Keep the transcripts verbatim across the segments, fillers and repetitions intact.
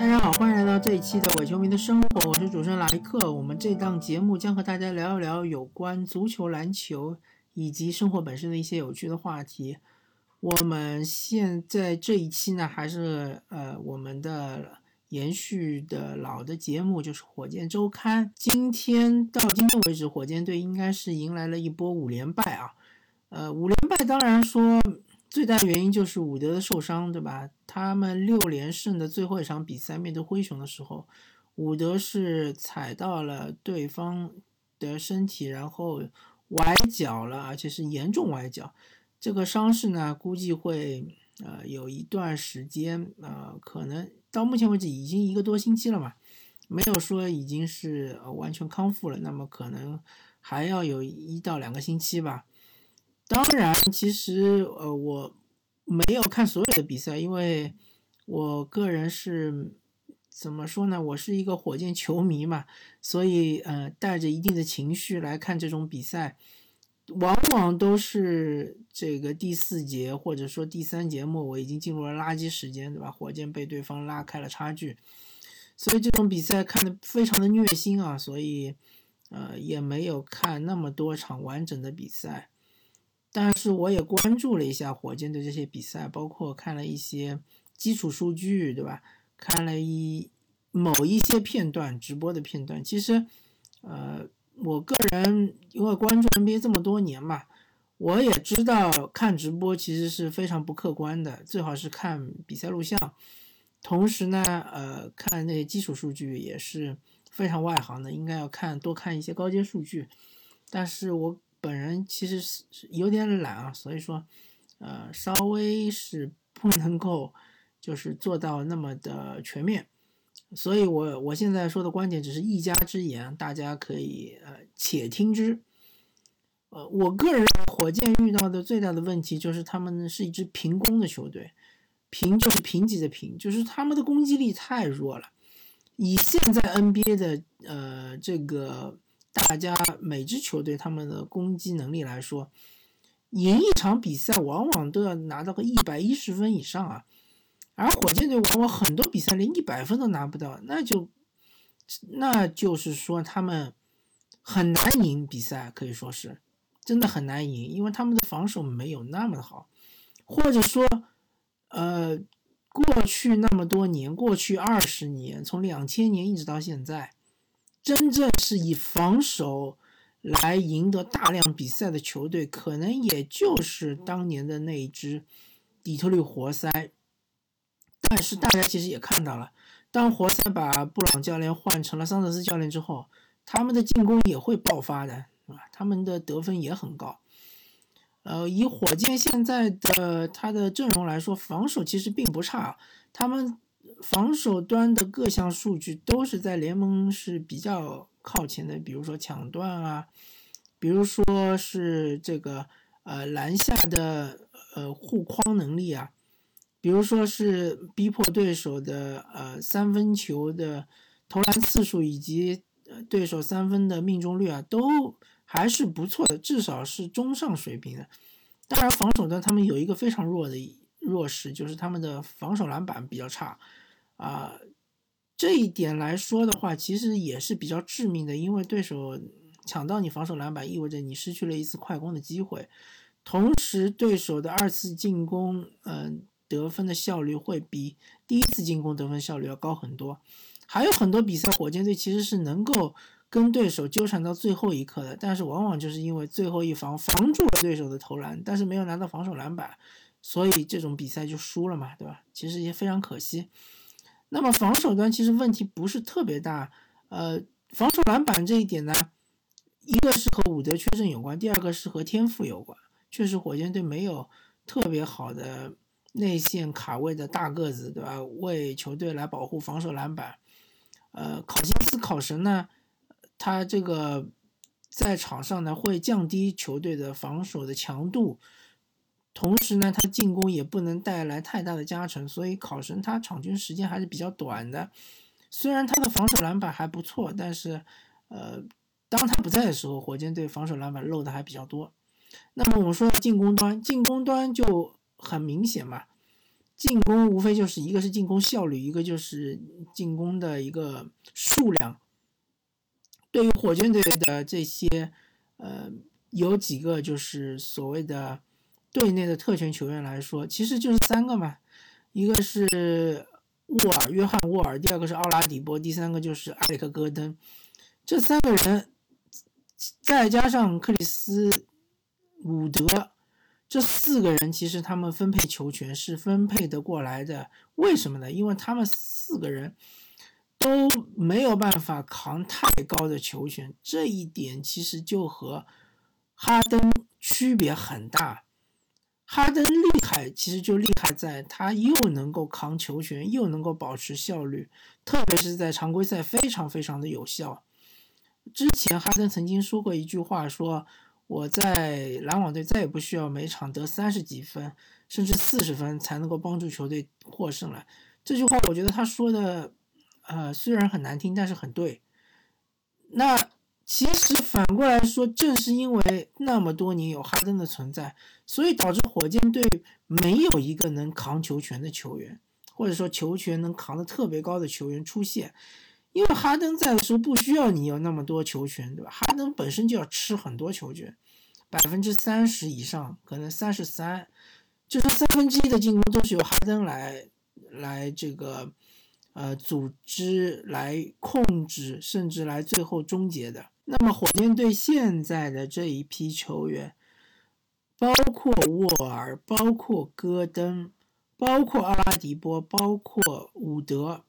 大家好，欢迎来到这一期的伪球迷的生活，我是主持人莱克。我们这档节目将和大家聊一聊有关足球、篮球以及生活本身的一些有趣的话题。我们现在这一期呢，还是呃我们的延续的老的节目，就是火箭周刊。今天到今天为止，火箭队应该是迎来了一波五连败啊。呃，五连败当然说最大的原因就是伍德的受伤，对吧？他们六连胜的最后一场比赛面对灰熊的时候，伍德是踩到了对方的身体，然后崴脚了，而且是严重崴脚。这个伤势呢，估计会呃有一段时间，呃，可能到目前为止已经一个多星期了嘛，没有说已经是、呃、完全康复了，那么可能还要有一到两个星期吧。当然其实呃我没有看所有的比赛，因为我个人是怎么说呢，我是一个火箭球迷嘛，所以呃带着一定的情绪来看这种比赛，往往都是这个第四节或者说第三节末我已经进入了垃圾时间，对吧？火箭被对方拉开了差距，所以这种比赛看得非常的虐心啊，所以呃也没有看那么多场完整的比赛。但是我也关注了一下火箭队这些比赛，包括看了一些基础数据，对吧？看了一某一些片段，直播的片段。其实，呃，我个人因为关注 N B A 这么多年嘛，我也知道看直播其实是非常不客观的，最好是看比赛录像。同时呢，呃，看那些基础数据也是非常外行的，应该要看多看一些高阶数据。但是我本人其实是有点懒啊，所以说，呃，稍微是不能够就是做到那么的全面，所以我我现在说的观点只是一家之言，大家可以呃且听之。呃，我个人火箭遇到的最大的问题就是他们是一支平攻的球队，平就是平级的平，就是他们的攻击力太弱了。以现在 N B A 的呃这个。大家每支球队他们的攻击能力来说，赢一场比赛往往都要拿到个一百一十分以上啊，而火箭队往往很多比赛连一百分都拿不到，那就那就是说他们很难赢比赛，可以说是真的很难赢，因为他们的防守没有那么好，或者说呃，过去那么多年，过去二十年，从两千年一直到现在，真正是以防守来赢得大量比赛的球队，可能也就是当年的那一支底特律活塞。但是大家其实也看到了，当活塞把布朗教练换成了桑德斯教练之后，他们的进攻也会爆发的，是吧？他们的得分也很高。呃，以火箭现在的他的阵容来说，防守其实并不差，他们防守端的各项数据都是在联盟是比较靠前的，比如说抢断啊，比如说是这个呃篮下的呃护框能力啊，比如说是逼迫对手的呃三分球的投篮次数以及、呃、对手三分的命中率啊，都还是不错的，至少是中上水平的。当然防守端他们有一个非常弱的弱势，就是他们的防守篮板比较差啊、呃，这一点来说的话，其实也是比较致命的，因为对手抢到你防守篮板，意味着你失去了一次快攻的机会，同时对手的二次进攻，嗯、呃，得分的效率会比第一次进攻得分效率要高很多。还有很多比赛，火箭队其实是能够跟对手纠缠到最后一刻的，但是往往就是因为最后一防防住了对手的投篮，但是没有拿到防守篮板。所以这种比赛就输了嘛，对吧？其实也非常可惜。那么防守端其实问题不是特别大，呃，防守篮板这一点呢，一个是和伍德缺阵有关，第二个是和天赋有关。确实火箭队没有特别好的内线卡位的大个子，对吧？为球队来保护防守篮板。呃，考辛斯考神呢，他这个在场上呢会降低球队的防守的强度。同时呢，他进攻也不能带来太大的加成，所以考神他场均时间还是比较短的。虽然他的防守篮板还不错，但是，呃，当他不在的时候，火箭队防守篮板漏的还比较多。那么我们说到进攻端，进攻端就很明显嘛，进攻无非就是一个是进攻效率，一个就是进攻的一个数量。对于火箭队的这些呃有几个就是所谓的队内的特权球员来说，其实就是三个嘛，一个是沃尔约翰沃尔，第二个是奥拉迪波，第三个就是埃里克戈登。这三个人再加上克里斯伍德，这四个人其实他们分配球权是分配得过来的。为什么呢？因为他们四个人都没有办法扛太高的球权，这一点其实就和哈登区别很大。哈登厉害其实就厉害在他又能够扛球权，又能够保持效率，特别是在常规赛非常非常的有效。之前哈登曾经说过一句话，说我在篮网队再也不需要每场得三十几分甚至四十分才能够帮助球队获胜了。这句话我觉得他说的呃，虽然很难听，但是很对。那其实反过来说，正是因为那么多年有哈登的存在，所以导致火箭队没有一个能扛球权的球员，或者说球权能扛得特别高的球员出现。因为哈登在的时候不需要你有那么多球权，对吧？哈登本身就要吃很多球权， 百分之三十 以上，可能 百分之三十三， 就是三分之一的进攻都是由哈登来来这个呃组织，来控制，甚至来最后终结的。那么火箭队现在的这一批球员，包括沃尔，包括戈登，包括阿拉迪波，包括伍德，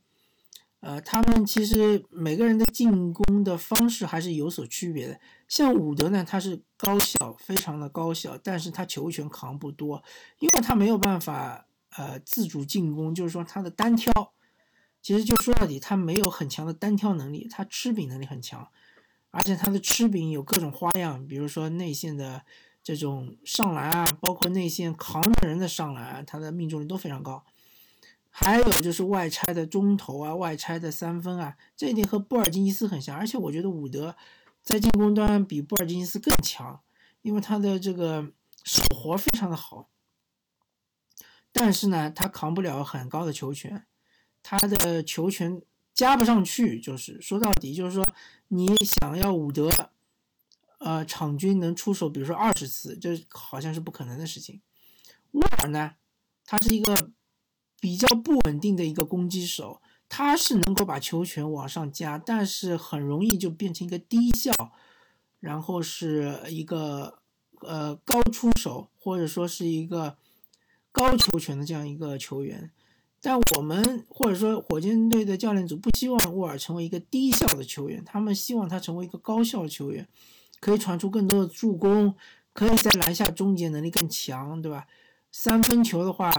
呃，他们其实每个人的进攻的方式还是有所区别的。像伍德呢，他是高效，非常的高效，但是他球权扛不多，因为他没有办法呃自主进攻，就是说他的单挑，其实就说到底他没有很强的单挑能力，他吃饼能力很强。而且他的吃饼有各种花样，比如说内线的这种上篮啊，包括内线扛着人的上篮啊，他的命中率都非常高。还有就是外拆的中投啊，外拆的三分啊，这一点和布尔津吉斯很像。而且我觉得伍德在进攻端比布尔津吉斯更强，因为他的这个手活非常的好。但是呢，他扛不了很高的球权，他的球权加不上去，就是说到底就是说你想要伍德呃场均能出手比如说二十次，这好像是不可能的事情。沃尔呢，他是一个比较不稳定的一个攻击手，他是能够把球权往上加，但是很容易就变成一个低效，然后是一个呃高出手，或者说是一个高球权的这样一个球员。但我们或者说火箭队的教练组不希望沃尔成为一个低效的球员，他们希望他成为一个高效球员，可以传出更多的助攻，可以在篮下终结能力更强，对吧？三分球的话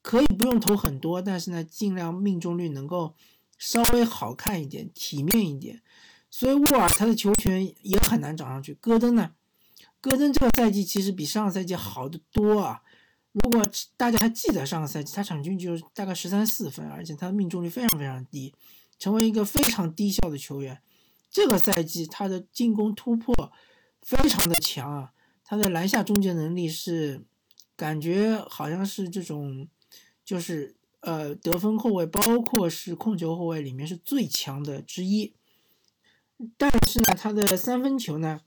可以不用投很多，但是呢尽量命中率能够稍微好看一点，体面一点。所以沃尔他的球权也很难涨上去。戈登呢，戈登这个赛季其实比上个赛季好得多啊。如果大家还记得上个赛季，他场均只有大概十三四分，而且他的命中率非常非常低，成为一个非常低效的球员。这个赛季他的进攻突破非常的强啊，他的篮下终结能力是感觉好像是这种就是呃得分后卫，包括是控球后卫里面是最强的之一。但是呢，他的三分球呢，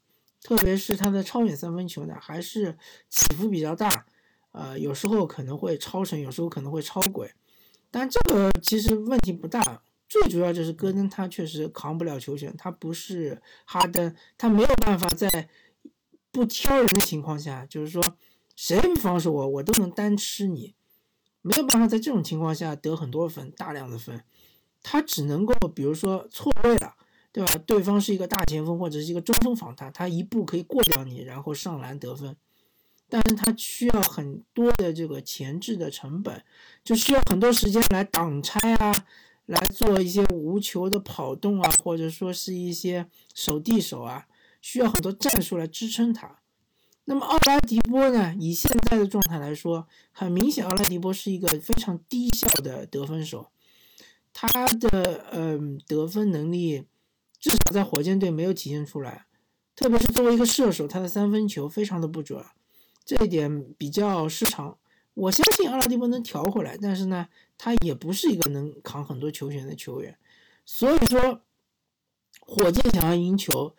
特别是他的超远三分球呢，还是起伏比较大。呃，有时候可能会超神，有时候可能会超鬼，但这个其实问题不大。最主要就是戈登他确实扛不了球权，他不是哈登，他没有办法在不挑人的情况下，就是说谁防守我，我都能单吃你，没有办法在这种情况下得很多分，大量的分。他只能够比如说错位了，对吧？对方是一个大前锋或者是一个中锋防他，他一步可以过掉你，然后上篮得分。但是他需要很多的这个前置的成本，就需要很多时间来挡拆啊，来做一些无球的跑动啊，或者说是一些手递手啊，需要很多战术来支撑他。那么奥拉迪波呢，以现在的状态来说，很明显奥拉迪波是一个非常低效的得分手，他的嗯、呃、得分能力至少在火箭队没有体现出来，特别是作为一个射手，他的三分球非常的不准。这一点比较失常，我相信阿拉迪波能调回来，但是呢他也不是一个能扛很多球权的球员，所以说火箭想要赢球，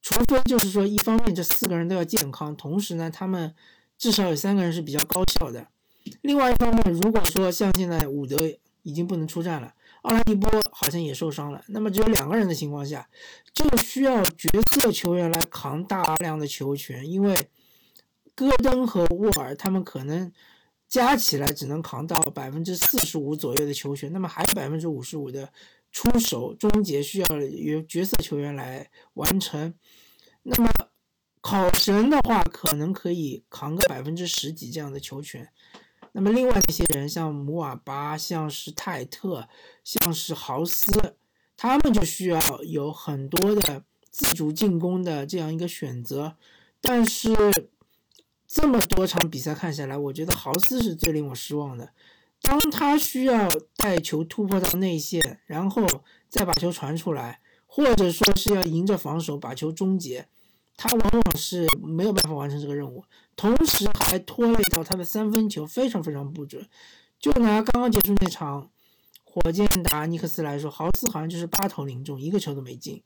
除非就是说一方面这四个人都要健康，同时呢他们至少有三个人是比较高效的，另外一方面如果说像现在伍德已经不能出战了，奥拉迪波好像也受伤了，那么只有两个人的情况下，就需要角色球员来扛大量的球权，因为戈登和沃尔他们可能加起来只能扛到 百分之四十五 左右的球权，那么还有 百分之五十五 的出手终结需要由角色球员来完成，那么考神的话可能可以扛个 百分之十 几这样的球权，那么另外这些人像姆瓦巴，像是泰特，像是豪斯，他们就需要有很多的自主进攻的这样一个选择，但是这么多场比赛看下来，我觉得豪斯是最令我失望的，当他需要带球突破到内线然后再把球传出来，或者说是要迎着防守把球终结，他往往是没有办法完成这个任务，同时还拖累到他的三分球非常非常不准。就拿刚刚结束那场火箭打尼克斯来说，豪斯好像就是八投零中，一个球都没进。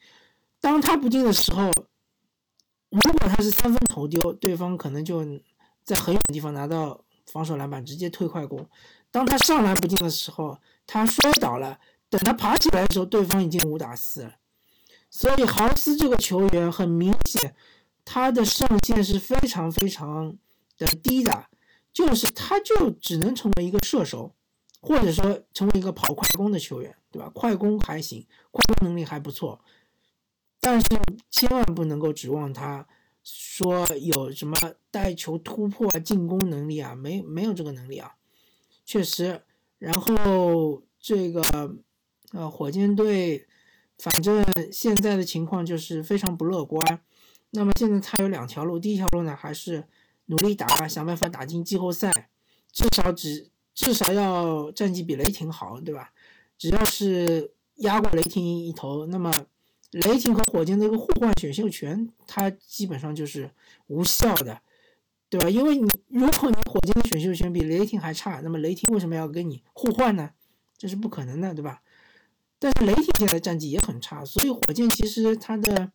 当他不进的时候，如果他是三分投丢，对方可能就在很远的地方拿到防守篮板直接推快攻。当他上篮不进的时候，他摔倒了，等他爬起来的时候，对方已经五打四了。所以豪斯这个球员很明显他的上限是非常非常的低的，就是他就只能成为一个射手，或者说成为一个跑快攻的球员，对吧？快攻还行，快攻能力还不错，但是千万不能够指望他说有什么带球突破进攻能力啊，没没有这个能力啊，确实。然后这个呃火箭队反正现在的情况就是非常不乐观，那么现在他有两条路，第一条路呢还是努力打，想办法打进季后赛，至少只至少要战绩比雷霆好，对吧？只要是压过雷霆一头，那么雷霆和火箭的一个互换选秀权它基本上就是无效的，对吧？因为你如果你火箭的选秀权比雷霆还差，那么雷霆为什么要跟你互换呢？这是不可能的，对吧？但是雷霆现在战绩也很差，所以火箭其实它的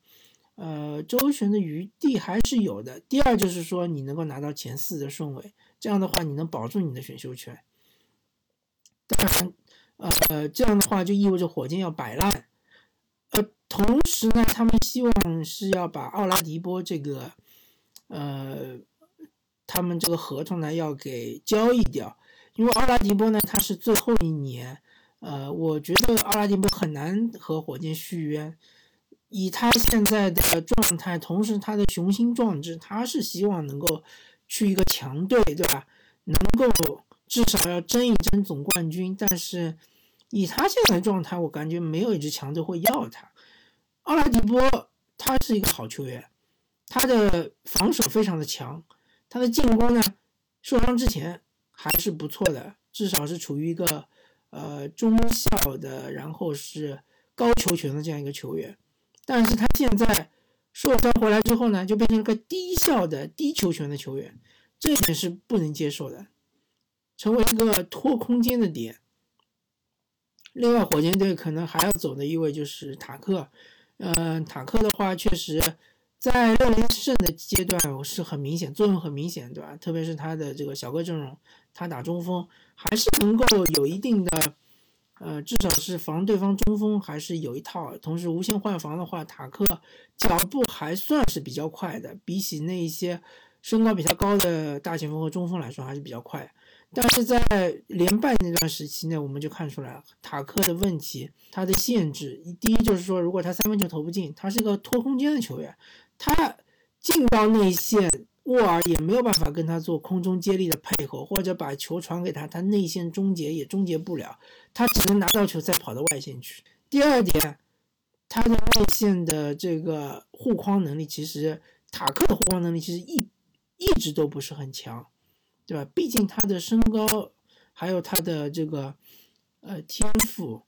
呃周旋的余地还是有的。第二就是说你能够拿到前四的顺位，这样的话你能保住你的选秀权。当然呃这样的话就意味着火箭要摆烂，呃同时呢他们希望是要把奥拉迪波这个呃他们这个合同呢要给交易掉，因为奥拉迪波呢他是最后一年，呃，我觉得奥拉迪波很难和火箭续约，以他现在的状态，同时他的雄心壮志，他是希望能够去一个强队，对吧？能够至少要争一争总冠军，但是以他现在的状态，我感觉没有一支强队会要他。奥拉迪波他是一个好球员，他的防守非常的强，他的进攻呢，受伤之前还是不错的，至少是处于一个呃，中效的，然后是高球权的这样一个球员，但是他现在受伤回来之后呢，就变成了个低效的低球权的球员，这一点是不能接受的，成为一个拖空间的点。另外，火箭队可能还要走的一位就是塔克，嗯、呃，塔克的话，确实在六连胜的阶段是很明显，作用很明显，对吧？特别是他的这个小个阵容，他打中锋还是能够有一定的呃至少是防对方中锋还是有一套，同时无限换防的话，塔克脚步还算是比较快的，比起那一些身高比较高的大前锋和中锋来说还是比较快，但是在联败那段时期呢，我们就看出来了塔克的问题，他的限制，第一就是说如果他三分球投不进，他是一个拖空间的球员，他进到内线沃尔也没有办法跟他做空中接力的配合，或者把球传给他，他内线终结也终结不了，他只能拿到球再跑到外线去。第二点，他的内线的这个护框能力，其实塔克的护框能力其实一一直都不是很强，对吧？毕竟他的身高还有他的这个呃天赋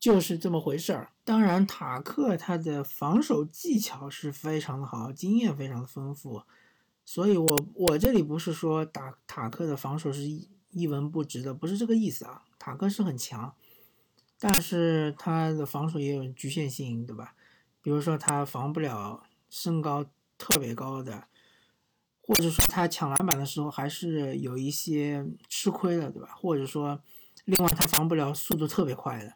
就是这么回事儿。当然塔克他的防守技巧是非常的好，经验非常的丰富，所以我我这里不是说打塔克的防守是一一文不值的，不是这个意思啊。塔克是很强，但是他的防守也有局限性，对吧？比如说他防不了身高特别高的，或者说他抢篮板的时候还是有一些吃亏的，对吧？或者说另外他防不了速度特别快的，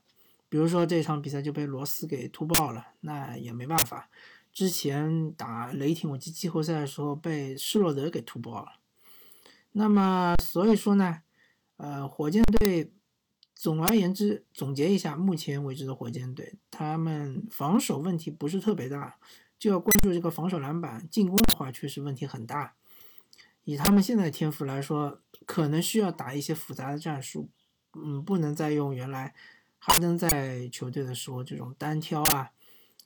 比如说这场比赛就被罗斯给突爆了，那也没办法。之前打雷霆我记季后赛的时候被施罗德给突爆了。那么所以说呢，呃，火箭队总而言之总结一下，目前为止的火箭队他们防守问题不是特别大，就要关注这个防守篮板，进攻的话确实问题很大。以他们现在天赋来说，可能需要打一些复杂的战术，嗯，不能再用原来哈登在球队的时候这种单挑啊，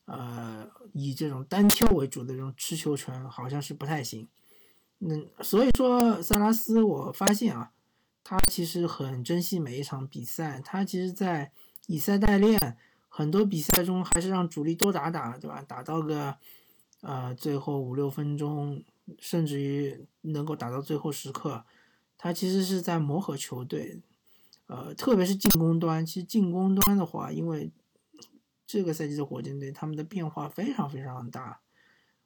呃，以这种单挑为主的这种持球权好像是不太行。嗯，所以说萨拉斯我发现啊，他其实很珍惜每一场比赛，他其实在以赛代练，很多比赛中还是让主力多打打，对吧？打到个呃最后五六分钟，甚至于能够打到最后时刻，他其实是在磨合球队。呃，特别是进攻端，其实进攻端的话，因为这个赛季的火箭队他们的变化非常非常大，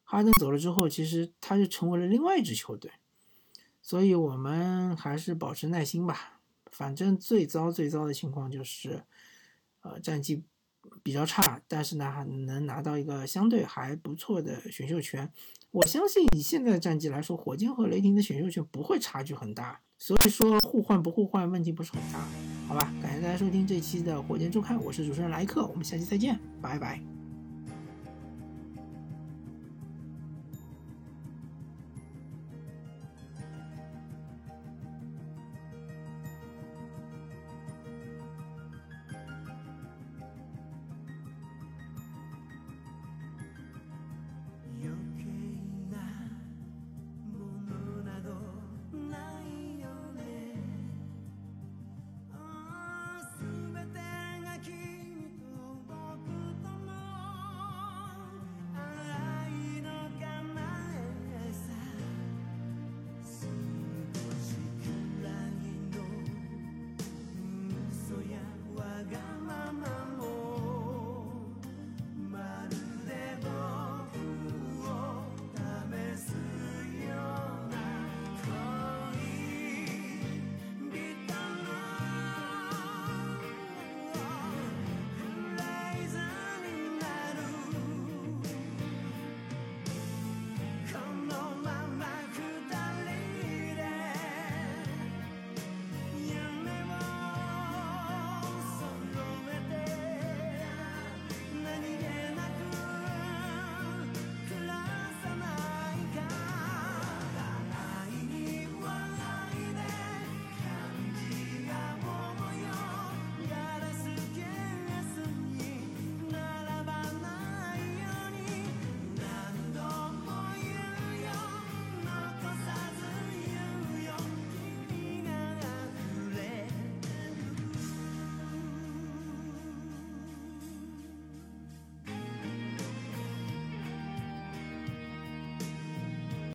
哈登走了之后，其实他就成为了另外一支球队，所以我们还是保持耐心吧。反正最糟最糟的情况就是，呃，战绩比较差，但是呢还能拿到一个相对还不错的选秀权。我相信以现在的战绩来说，火箭和雷霆的选秀权不会差距很大。所以说互换不互换问题不是很大，好吧？感谢大家收听这期的火箭周刊，我是主持人莱克，我们下期再见，拜拜。